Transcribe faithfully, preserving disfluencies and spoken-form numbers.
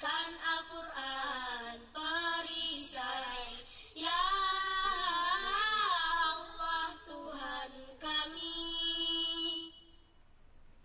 berikan